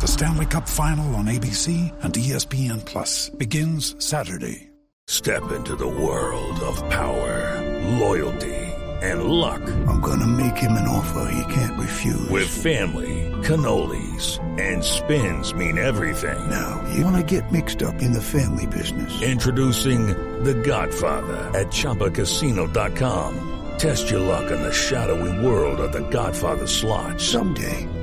The Stanley Cup Final on ABC and ESPN Plus begins Saturday. Step into the world of power, loyalty, and luck. I'm going to make him an offer he can't refuse. With family, cannolis, and spins mean everything. Now, you want to get mixed up in the family business. Introducing The Godfather at ChumbaCasino.com. Test your luck in the shadowy world of The Godfather slot. Someday,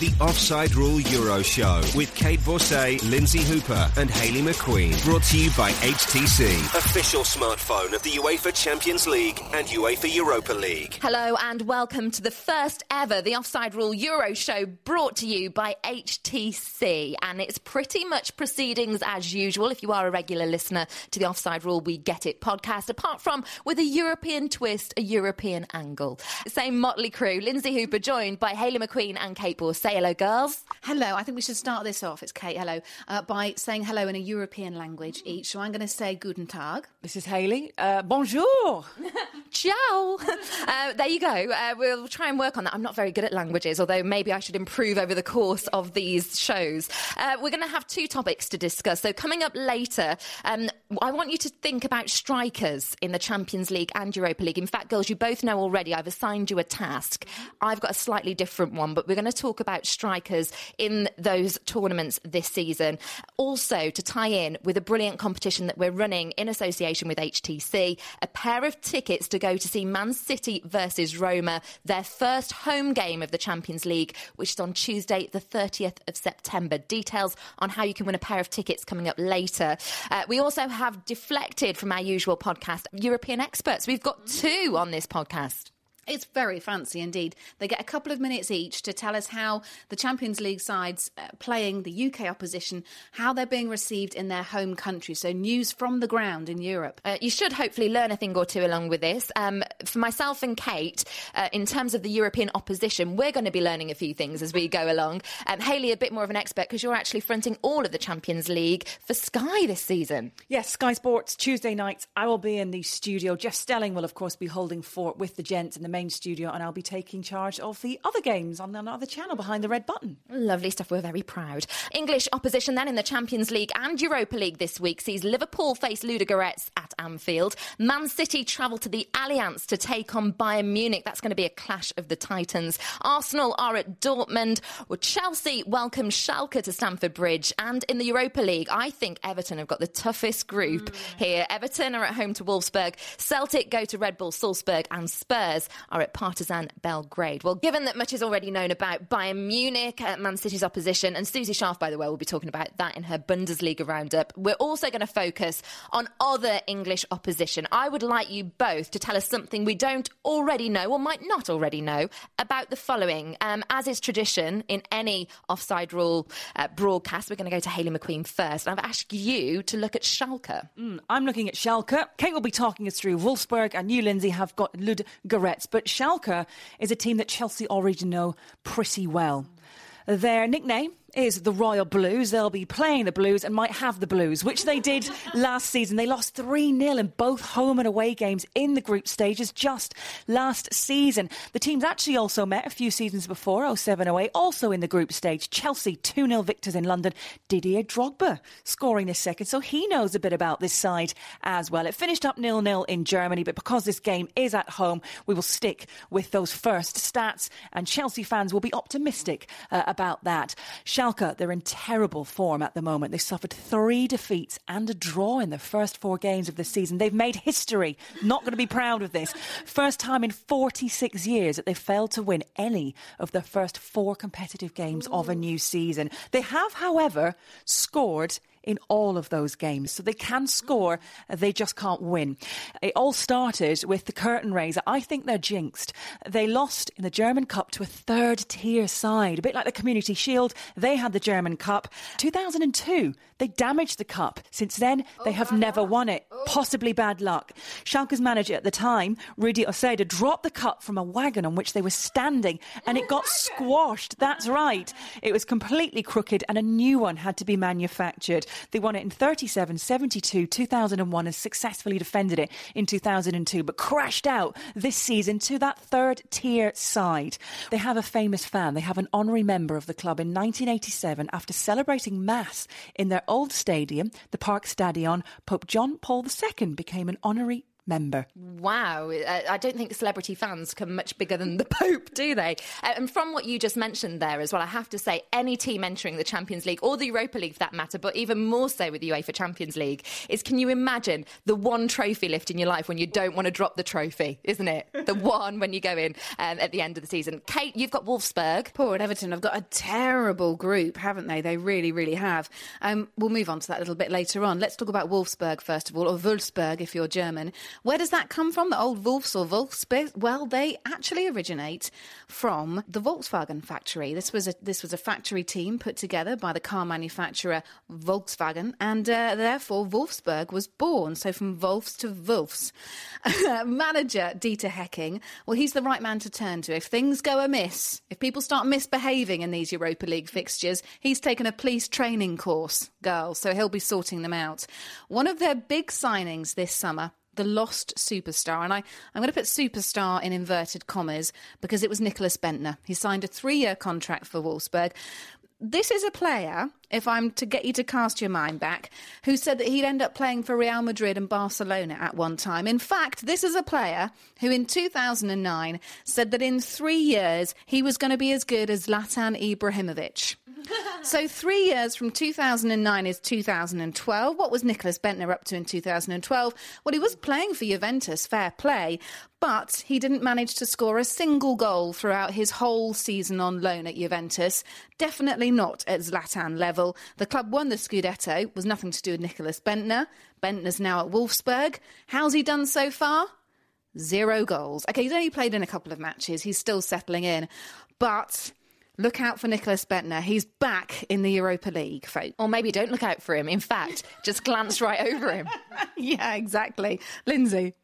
The Offside Rule Euro Show with Kait Borsay, Lynsey Hooper and Hayley McQueen. Brought to you by HTC, official smartphone of the UEFA Champions League and UEFA Europa League. Hello and welcome to the first ever The Offside Rule Euro Show, brought to you by HTC. And it's pretty much proceedings as usual. If you are a regular listener to The Offside Rule We Get It podcast, apart from with a European twist, a European angle. Same motley crew, Lynsey Hooper joined by Hayley McQueen and Kait Borsay. Say hello, girls. Hello. I think we should start this off. It's Kait. Hello. By saying hello in a European language each. So I'm going to say Guten Tag. This is Hayley. Bonjour. Ciao. There you go. We'll try and work on that. I'm not very good at languages, although maybe I should improve over the course of these shows. We're going to have two topics to discuss. So coming up later, I want you to think about strikers in the Champions League and Europa League. In fact, girls, you both know already I've assigned you a task. I've got a slightly different one, but we're going to talk about strikers in those tournaments this season. Also, to tie in with a brilliant competition that we're running in association with HTC, a pair of tickets to go to see Man City versus Roma, their first home game of the Champions League, which is on Tuesday, the 30th of September. Details on how you can win a pair of tickets coming up later. We also have deflected from our usual podcast, European experts. We've got two on this podcast. It's very fancy indeed. They get a couple of minutes each to tell us how the Champions League sides playing the UK opposition, how they're being received in their home country. So news from the ground in Europe. You should hopefully learn a thing or two along with this. For myself and Kait, in terms of the European opposition, we're going to be learning a few things as we go along. Hayley, a bit more of an expert because you're actually fronting all of the Champions League for Sky this season. Yes, Sky Sports, Tuesday nights. I will be in the studio. Jeff Stelling will, of course, be holding fort with the gents in the main studio, and I'll be taking charge of the other games on another channel behind the red button. Lovely stuff. We're very proud. English opposition then in the Champions League and Europa League this week sees Liverpool face Ludogorets at Anfield. Man City travel to the Allianz to take on Bayern Munich. That's going to be a clash of the Titans. Arsenal are at Dortmund. Well, Chelsea welcome Schalke to Stamford Bridge. And in the Europa League, I think Everton have got the toughest group here. Everton are at home to Wolfsburg. Celtic go to Red Bull Salzburg, and Spurs are at Partizan Belgrade. Well, given that much is already known about Bayern Munich, Man City's opposition, and Susie Schaaf, by the way, will be talking about that in her Bundesliga roundup. We're also going to focus on other English opposition. I would like you both to tell us something we don't already know, or might not already know, about the following. As is tradition in any Offside Rule broadcast, we're going to go to Hayley McQueen first. And I've asked you to look at Schalke. I'm looking at Schalke. Kait will be talking us through Wolfsburg, and you, Lynsey, have got Ludogorets. But Schalke is a team that Chelsea already know pretty well. Their nickname is the Royal Blues. They'll be playing the Blues and might have the Blues, which they did last season. They lost 3-0 in both home and away games in the group stages just last season. The teams actually also met a few seasons before, 07-08, also in the group stage. Chelsea 2-0 victors in London. Didier Drogba scoring this second, so he knows a bit about this side as well. It finished up 0-0 in Germany, but because this game is at home, we will stick with those first stats, and Chelsea fans will be optimistic about that. Schalke, they're in terrible form at the moment. They suffered 3 defeats and a draw in their first 4 games of the season. They've made history. Not going to be proud of this. First time in 46 years that they've failed to win any of their first 4 competitive games of a new season. They have, however, scored in all of those games. So they can score, they just can't win. It all started with the curtain raiser. I think they're jinxed. They lost in the German Cup to a third-tier side, a bit like the Community Shield. They had the German Cup. 2002, they damaged the Cup. Since then, they have never won it. Possibly bad luck. Schalke's manager at the time, Rudi Oseda, dropped the Cup from a wagon on which they were standing, and it got squashed. That's right. It was completely crooked, and a new one had to be manufactured. They won it in 37, 72, 2001 and successfully defended it in 2002, but crashed out this season to that third-tier side. They have a famous fan. They have an honorary member of the club in 1987 after celebrating Mass in their old stadium, the Parkstadion. Pope John Paul II became an honorary member. Wow. I don't think celebrity fans come much bigger than the Pope, do they? And from what you just mentioned there as well, I have to say any team entering the Champions League or the Europa League for that matter, but even more so with the UEFA Champions League, is can you imagine the one trophy lift in your life when you don't want to drop the trophy, isn't it? The one when you go in at the end of the season. Kait, you've got Wolfsburg. Poor Everton have got a terrible group, haven't they? They really, really have. We'll move on to that a little bit later on. Let's talk about Wolfsburg first of all, or Wolfsburg if you're German. Where does that come from, the old Wolfs or Wolfsburg? Well, they actually originate from the Volkswagen factory. This was a factory team put together by the car manufacturer Volkswagen, and therefore Wolfsburg was born. So from Wolfs to Wolfs. Manager Dieter Hecking, well, he's the right man to turn to. If things go amiss, if people start misbehaving in these Europa League fixtures, he's taken a police training course, girls, so he'll be sorting them out. One of their big signings this summer, the lost superstar. And I'm going to put superstar in inverted commas because it was Nicklas Bendtner. He signed a 3-year contract for Wolfsburg. This is a player, if I'm to get you to cast your mind back, who said that he'd end up playing for Real Madrid and Barcelona at one time. In fact, this is a player who in 2009 said that in 3 years he was going to be as good as Zlatan Ibrahimovic. So 3 years from 2009 is 2012. What was Nicklas Bendtner up to in 2012? Well, he was playing for Juventus, fair play, but he didn't manage to score a single goal throughout his whole season on loan at Juventus. Definitely not at Zlatan level. The club won the Scudetto. It was nothing to do with Nicklas Bendtner. Bentner's now at Wolfsburg. How's he done so far? 0 goals. OK, he's only played in a couple of matches. He's still settling in. But look out for Nicklas Bendtner. He's back in the Europa League, folks. Or maybe don't look out for him. In fact, just glance right over him. Yeah, exactly. Lynsey.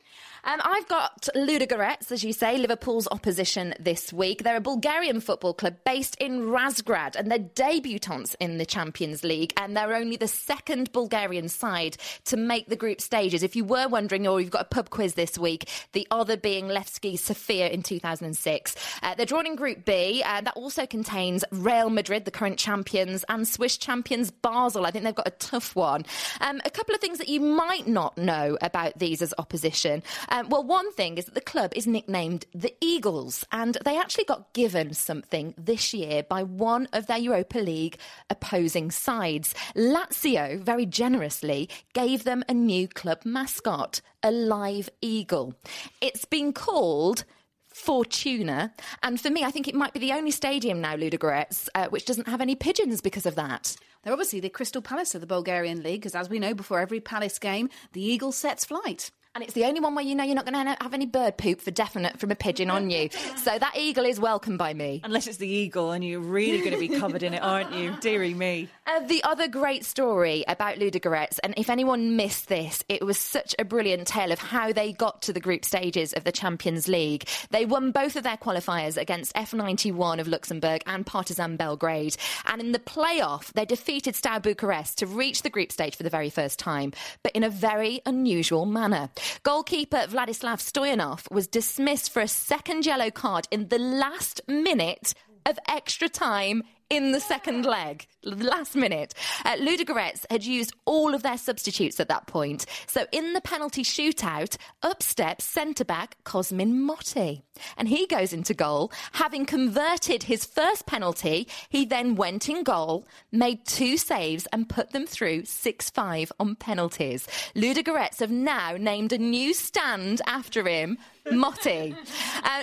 I've got Ludogorets, as you say, Liverpool's opposition this week. They're a Bulgarian football club based in Razgrad, and they're debutants in the Champions League, and they're only the second Bulgarian side to make the group stages. If you were wondering, or you've got a pub quiz this week, the other being Levski Sofia in 2006. They're drawn in Group B, and that also contains Real Madrid, the current champions, and Swiss champions Basel. I think they've got a tough one. A couple of things that you might not know about these as opposition. Well, one thing is that the club is nicknamed the Eagles, and they actually got given something this year by one of their Europa League opposing sides. Lazio, very generously, gave them a new club mascot, a live eagle. It's been called Fortuna, and for me, I think it might be the only stadium now, Ludogorets, which doesn't have any pigeons because of that. They're obviously the Crystal Palace of the Bulgarian League, because as we know, before every Palace game, the eagle sets flight. And it's the only one where you know you're not going to have any bird poop for definite from a pigeon on you. So that eagle is welcome by me. Unless it's the eagle and you're really going to be covered in it, aren't you? Deary me. The other great story about Ludogorets, and if anyone missed this, it was such a brilliant tale of how they got to the group stages of the Champions League. They won both of their qualifiers against F91 of Luxembourg and Partizan Belgrade. And in the playoff, they defeated Steaua Bucharest to reach the group stage for the very first time, but in a very unusual manner. Goalkeeper Vladislav Stoyanov was dismissed for a second yellow card in the last minute of extra time in the second leg. Last minute. Ludogorets had used all of their substitutes at that point. So in the penalty shootout, up steps centre-back Cosmin Motti. And he goes into goal. Having converted his first penalty, he then went in goal, made two saves and put them through 6-5 on penalties. Ludogorets have now named a new stand after him, Motti.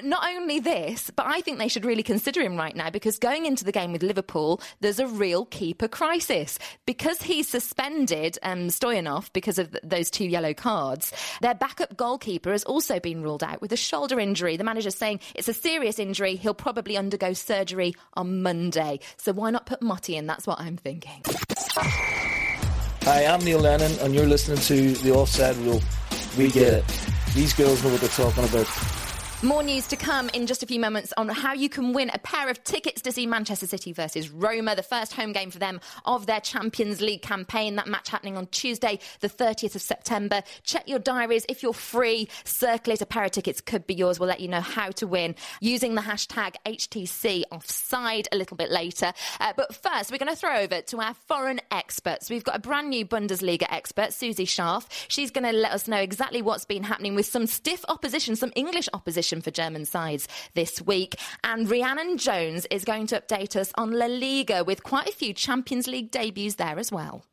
Not only this, but I think they should really consider him right now, because going into the game with Liverpool, there's a real keeper crisis. Because he suspended Stoyanov because of those two yellow cards, their backup goalkeeper has also been ruled out with a shoulder injury. The manager's saying it's a serious injury. He'll probably undergo surgery on Monday. So why not put Motti in? That's what I'm thinking. Hi, I'm Neil Lennon and you're listening to The Offside Rule. We get it. These girls know what they're talking about. More news to come in just a few moments on how you can win a pair of tickets to see Manchester City versus Roma, the first home game for them of their Champions League campaign. That match happening on Tuesday, the 30th of September. Check your diaries. If you're free, circle it. A pair of tickets could be yours. We'll let you know how to win using the hashtag HTC Offside a little bit later. But first, we're going to throw over to our foreign experts. We've got a brand new Bundesliga expert, Susie Schaaf. She's going to let us know exactly what's been happening with some stiff opposition, some English opposition for German sides this week. And Rhiannon Jones is going to update us on La Liga with quite a few Champions League debuts there as well.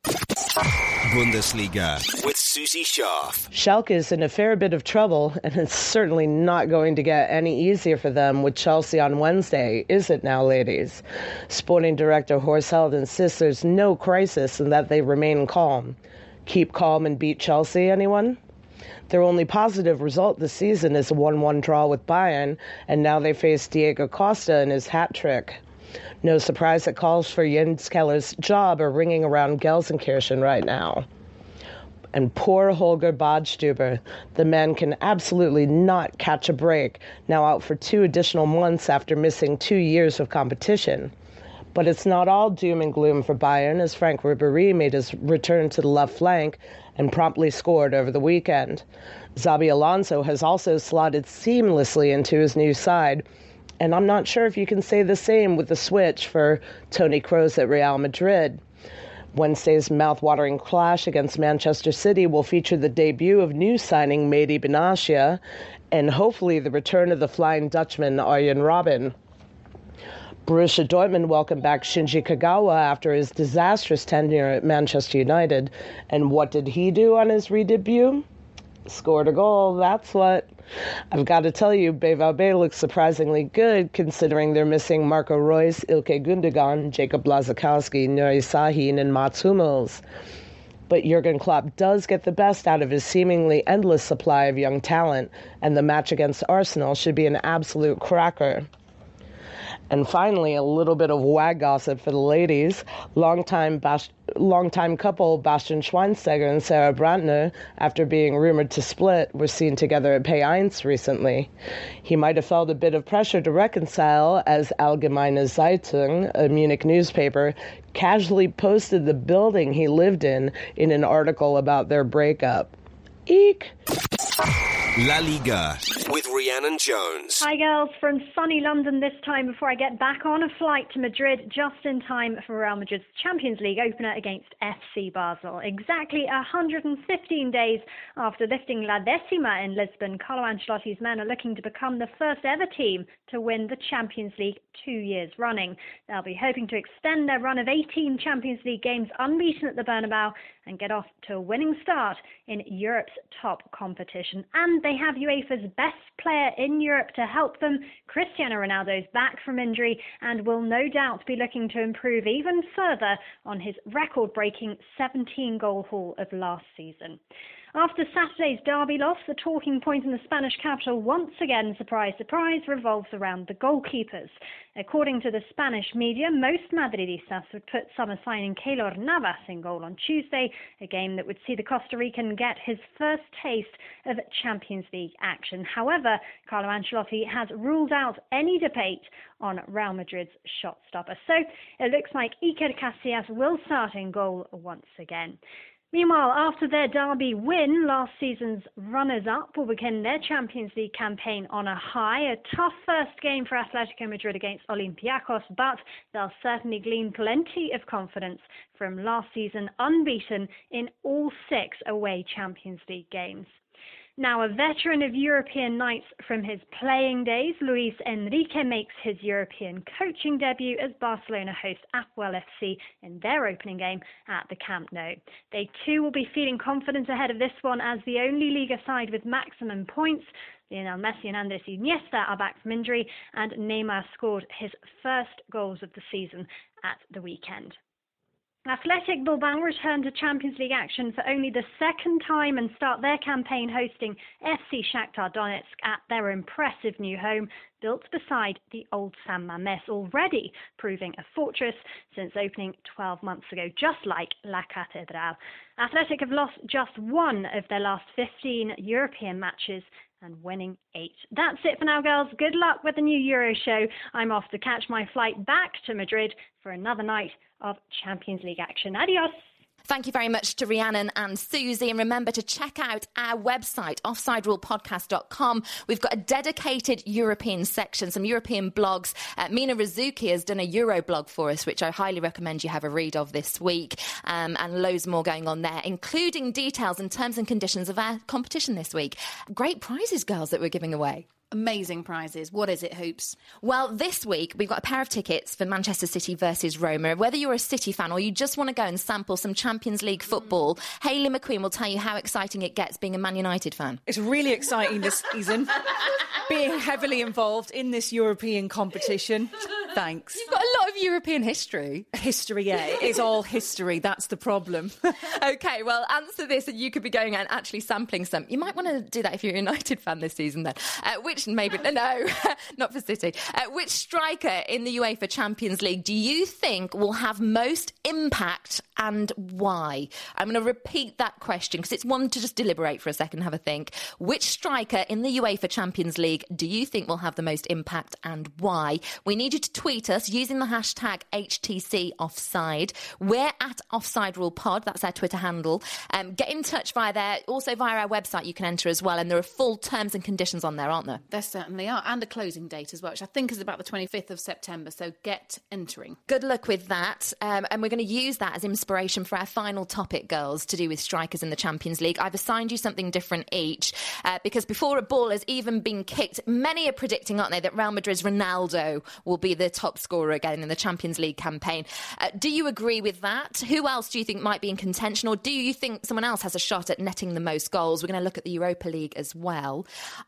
Bundesliga with Susie Schaaf. Schalke is in a fair bit of trouble, and it's certainly not going to get any easier for them with Chelsea on Wednesday, is it now, ladies? Sporting director Horst Held insists there's no crisis and that they remain calm. Keep calm and beat Chelsea, anyone? Their only positive result this season is a 1-1 draw with Bayern, and now they face Diego Costa and his hat trick. No surprise that calls for Jens Keller's job are ringing around Gelsenkirchen right now. And poor Holger Badstuber. The man can absolutely not catch a break, now out for 2 additional months after missing 2 years of competition. But it's not all doom and gloom for Bayern, as Frank Ribéry made his return to the left flank and promptly scored over the weekend. Xabi Alonso has also slotted seamlessly into his new side, and I'm not sure if you can say the same with the switch for Toni Kroos at Real Madrid. Wednesday's mouth-watering clash against Manchester City will feature the debut of new signing Mehdi Benatia and hopefully the return of the Flying Dutchman Arjen Robben. Borussia Dortmund welcomed back Shinji Kagawa after his disastrous tenure at Manchester United. And what did he do on his re-debut? Scored a goal, that's what. I've got to tell you, BVB looks surprisingly good considering they're missing Marco Reus, Ilkay Gundogan, Jacob Blazkowski, Nuri Sahin, and Mats Hummels. But Jurgen Klopp does get the best out of his seemingly endless supply of young talent, and the match against Arsenal should be an absolute cracker. And finally, a little bit of WAG gossip for the ladies. Longtime couple Bastian Schweinsteiger and Sarah Brandner, after being rumored to split, were seen together at Pay1 recently. He might have felt a bit of pressure to reconcile, as Allgemeine Zeitung, a Munich newspaper, casually posted the building he lived in an article about their breakup. Eek! La Liga with Rhiannon Jones. Hi girls, from sunny London this time before I get back on a flight to Madrid just in time for Real Madrid's Champions League opener against FC Basel. Exactly 115 days after lifting La Decima in Lisbon, Carlo Ancelotti's men are looking to become the first ever team to win the Champions League 2 years running. They'll be hoping to extend their run of 18 Champions League games unbeaten at the Bernabeu and get off to a winning start in Europe's top competition. And they have UEFA's best player in Europe to help them. Cristiano Ronaldo's back from injury and will no doubt be looking to improve even further on his record-breaking 17-goal haul of last season. After Saturday's derby loss, the talking point in the Spanish capital once again, surprise, surprise, revolves around the goalkeepers. According to the Spanish media, most Madridistas would put summer signing Keylor Navas in goal on Tuesday, a game that would see the Costa Rican get his first taste of Champions League action. However, Carlo Ancelotti has ruled out any debate on Real Madrid's shot stopper. So it looks like Iker Casillas will start in goal once again. Meanwhile, after their derby win, last season's runners-up will begin their Champions League campaign on a high. A tough first game for Atletico Madrid against Olympiacos, but they'll certainly glean plenty of confidence from last season, unbeaten in all 6 away Champions League games. Now, a veteran of European nights from his playing days, Luis Enrique makes his European coaching debut as Barcelona host Apoel FC in their opening game at the Camp Nou. They too will be feeling confident ahead of this one as the only Liga side with maximum points. Lionel Messi and Andres Iniesta are back from injury, and Neymar scored his first goals of the season at the weekend. Athletic Bilbao return to Champions League action for only the second time and start their campaign hosting FC Shakhtar Donetsk at their impressive new home, built beside the old San Mamés, already proving a fortress since opening 12 months ago, just like La Catedral. Athletic have lost just 1 of their last 15 European matches and winning 8. That's it for now, girls. Good luck with the new Euro show. I'm off to catch my flight back to Madrid for another night of Champions League action. Adios. Thank you very much to Rhiannon and Susie. And remember to check out our website, offsiderulepodcast.com. We've got a dedicated European section, some European blogs. Mina Rizuki has done a Euro blog for us, which I highly recommend you have a read of this week. And loads more going on there, including details and terms and conditions of our competition this week. Great prizes, girls, that we're giving away. Amazing prizes. What is it, Hoops? Well, this week we've got a pair of tickets for Manchester City versus Roma. Whether you're a City fan or you just want to go and sample some Champions League football, Hayley McQueen will tell you how exciting it gets being a Man United fan. It's really exciting this season, being heavily involved in this European competition. Thanks. You've got a lot of European history. History, yeah. It is all history. That's the problem. OK, well, answer this and you could be going and actually sampling some. You might want to do that if you're a United fan this season then. Which, maybe, no, not for City. Which striker in the UEFA Champions League do you think will have most impact and why? I'm going to repeat that question because it's one to just deliberate for a second and have a think. Which striker in the UEFA Champions League do you think will have the most impact and why? We need you to tweet us using the hashtag HTC Offside. We're at Offside Rule Pod. That's our Twitter handle. Get in touch via there. Also via our website you can enter as well. And there are full terms and conditions on there, aren't there? There certainly are. And a closing date as well, which I think is about the 25th of September. So get entering. Good luck with that. And we're going to use that as inspiration for our final topic, girls, to do with strikers in the Champions League. I've assigned you something different each because before a ball has even been kicked, many are predicting, aren't they, that Real Madrid's Ronaldo will be the top scorer again in the Champions League campaign. Do you agree with that? Who else do you think might be in contention, or do you think someone else has a shot at netting the most goals? We're going to look at the Europa League as well.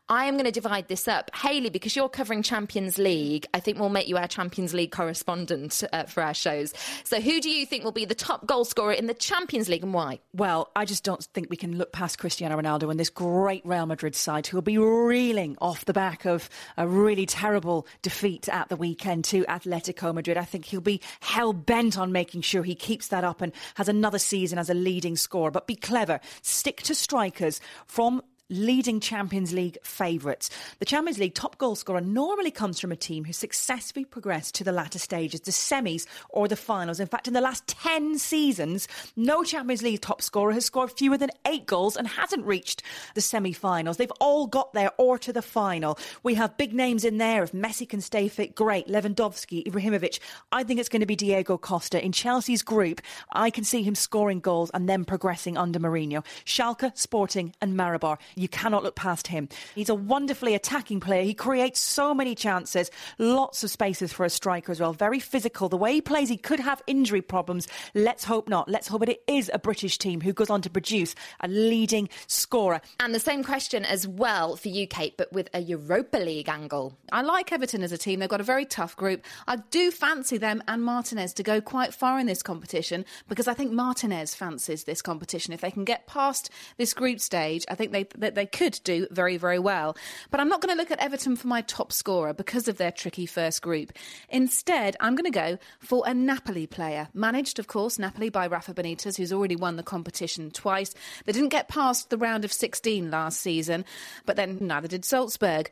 I am going to divide this up. Hayley, because you're covering Champions League, I think we'll make you our Champions League correspondent for our shows. So who do you think will be the top goal scorer in the Champions League and why? Well, I just don't think we can look past Cristiano Ronaldo and this great Real Madrid side who will be reeling off the back of a really terrible defeat at the weekend to Atletico Madrid. I think he'll be hell-bent on making sure he keeps that up and has another season as a leading scorer. But be clever. Stick to strikers from leading Champions League favourites. The Champions League top goal scorer normally comes from a team who successfully progressed to the latter stages, the semis or the finals. In fact, in the last 10 seasons, no Champions League top scorer has scored fewer than 8 goals and hasn't reached the semi-finals. They've all got there or to the final. We have big names in there. If Messi can stay fit, great. Lewandowski, Ibrahimovic. I think it's going to be Diego Costa. In Chelsea's group, I can see him scoring goals and then progressing under Mourinho. Schalke, Sporting and Maribor. You cannot look past him. He's a wonderfully attacking player. He creates so many chances, lots of spaces for a striker as well. Very physical. The way he plays, he could have injury problems. Let's hope not. Let's hope it is a British team who goes on to produce a leading scorer. And the same question as well for you, Kait, but with a Europa League angle. I like Everton as a team. They've got a very tough group. I do fancy them and Martinez to go quite far in this competition, because I think Martinez fancies this competition. If they can get past this group stage, I think they could do very, very well. But I'm not going to look at Everton for my top scorer because of their tricky first group. Instead, I'm going to go for a Napoli player. Managed, of course, Napoli by Rafa Benitez, who's already won the competition twice. They didn't get past the round of 16 last season, but then neither did Salzburg.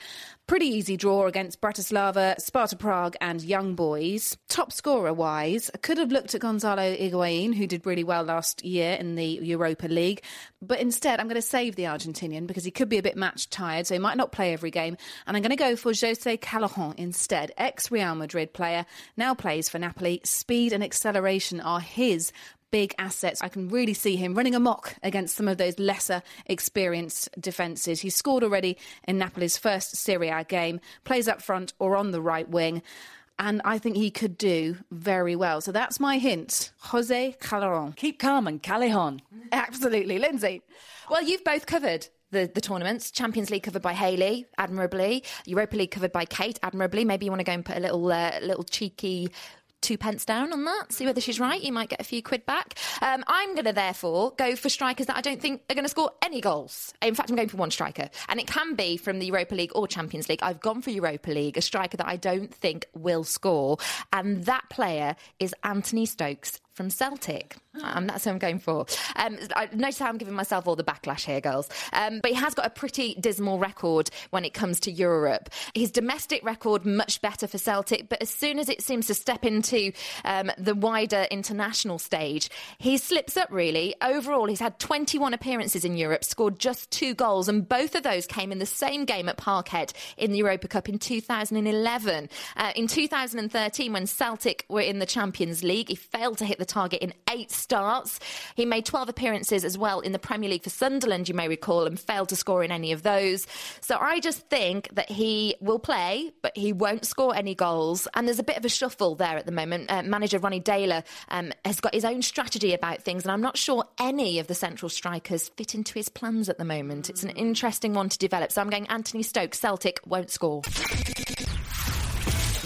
Pretty easy draw against Bratislava, Sparta Prague and Young Boys. Top scorer-wise, I could have looked at Gonzalo Higuain, who did really well last year in the Europa League. But instead, I'm going to save the Argentinian because he could be a bit match-tired, so he might not play every game. And I'm going to go for José Callejon instead, ex-Real Madrid player, now plays for Napoli. Speed and acceleration are his big assets. I can really see him running amok against some of those lesser experienced defences. He scored already in Napoli's first Serie A game, plays up front or on the right wing, and I think he could do very well. So that's my hint. José Callejon. Keep calm and Callejon. Absolutely. Lynsey. Well, you've both covered the tournaments. Champions League covered by Hayley, admirably. Europa League covered by Kait, admirably. Maybe you want to go and put a little cheeky 2p down on that. See whether she's right. You might get a few quid back. I'm going to therefore go for strikers that I don't think are going to score any goals. In fact, I'm going for one striker. And it can be from the Europa League or Champions League. I've gone for Europa League, a striker that I don't think will score. And that player is Anthony Stokes from Celtic. That's who I'm going for. Notice how I'm giving myself all the backlash here, girls. But he has got a pretty dismal record when it comes to Europe. His domestic record, much better for Celtic, but as soon as it seems to step into the wider international stage, he slips up, really. Overall, he's had 21 appearances in Europe, scored just 2 goals, and both of those came in the same game at Parkhead in the Europa Cup in 2011. In 2013, when Celtic were in the Champions League, he failed to hit the target in 8 starts. He made 12 appearances as well in the Premier League for Sunderland, you may recall, and failed to score in any of those. So I just think that he will play, but he won't score any goals. And there's a bit of a shuffle there at the moment. Manager Ronnie Daylor has got his own strategy about things, and I'm not sure any of the central strikers fit into his plans at the moment. It's an interesting one to develop. So I'm going Anthony Stokes, Celtic, won't score.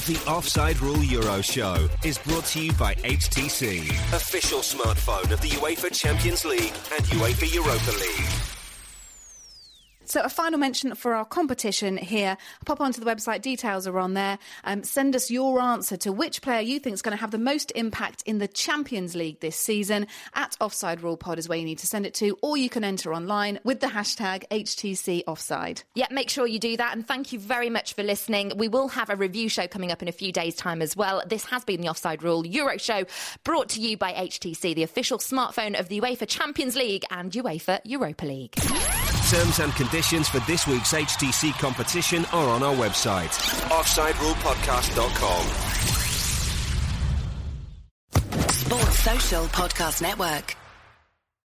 The Offside Rule Euro Show is brought to you by HTC, official smartphone of the UEFA Champions League and UEFA Europa League. So a final mention for our competition here. Pop onto the website. Details are on there. Send us your answer to which player you think is going to have the most impact in the Champions League this season. At Offside Rule Pod is where you need to send it to, or you can enter online with the hashtag HTC Offside. Yeah, make sure you do that. And thank you very much for listening. We will have a review show coming up in a few days' time as well. This has been the Offside Rule Euro Show, brought to you by HTC, the official smartphone of the UEFA Champions League and UEFA Europa League. Terms and conditions for this week's HTC competition are on our website, offsiderulepodcast.com. Sports Social Podcast Network.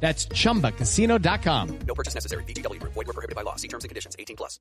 That's ChumbaCasino.com. No purchase necessary. VGW Group. Void where prohibited by law. See terms and conditions. 18+.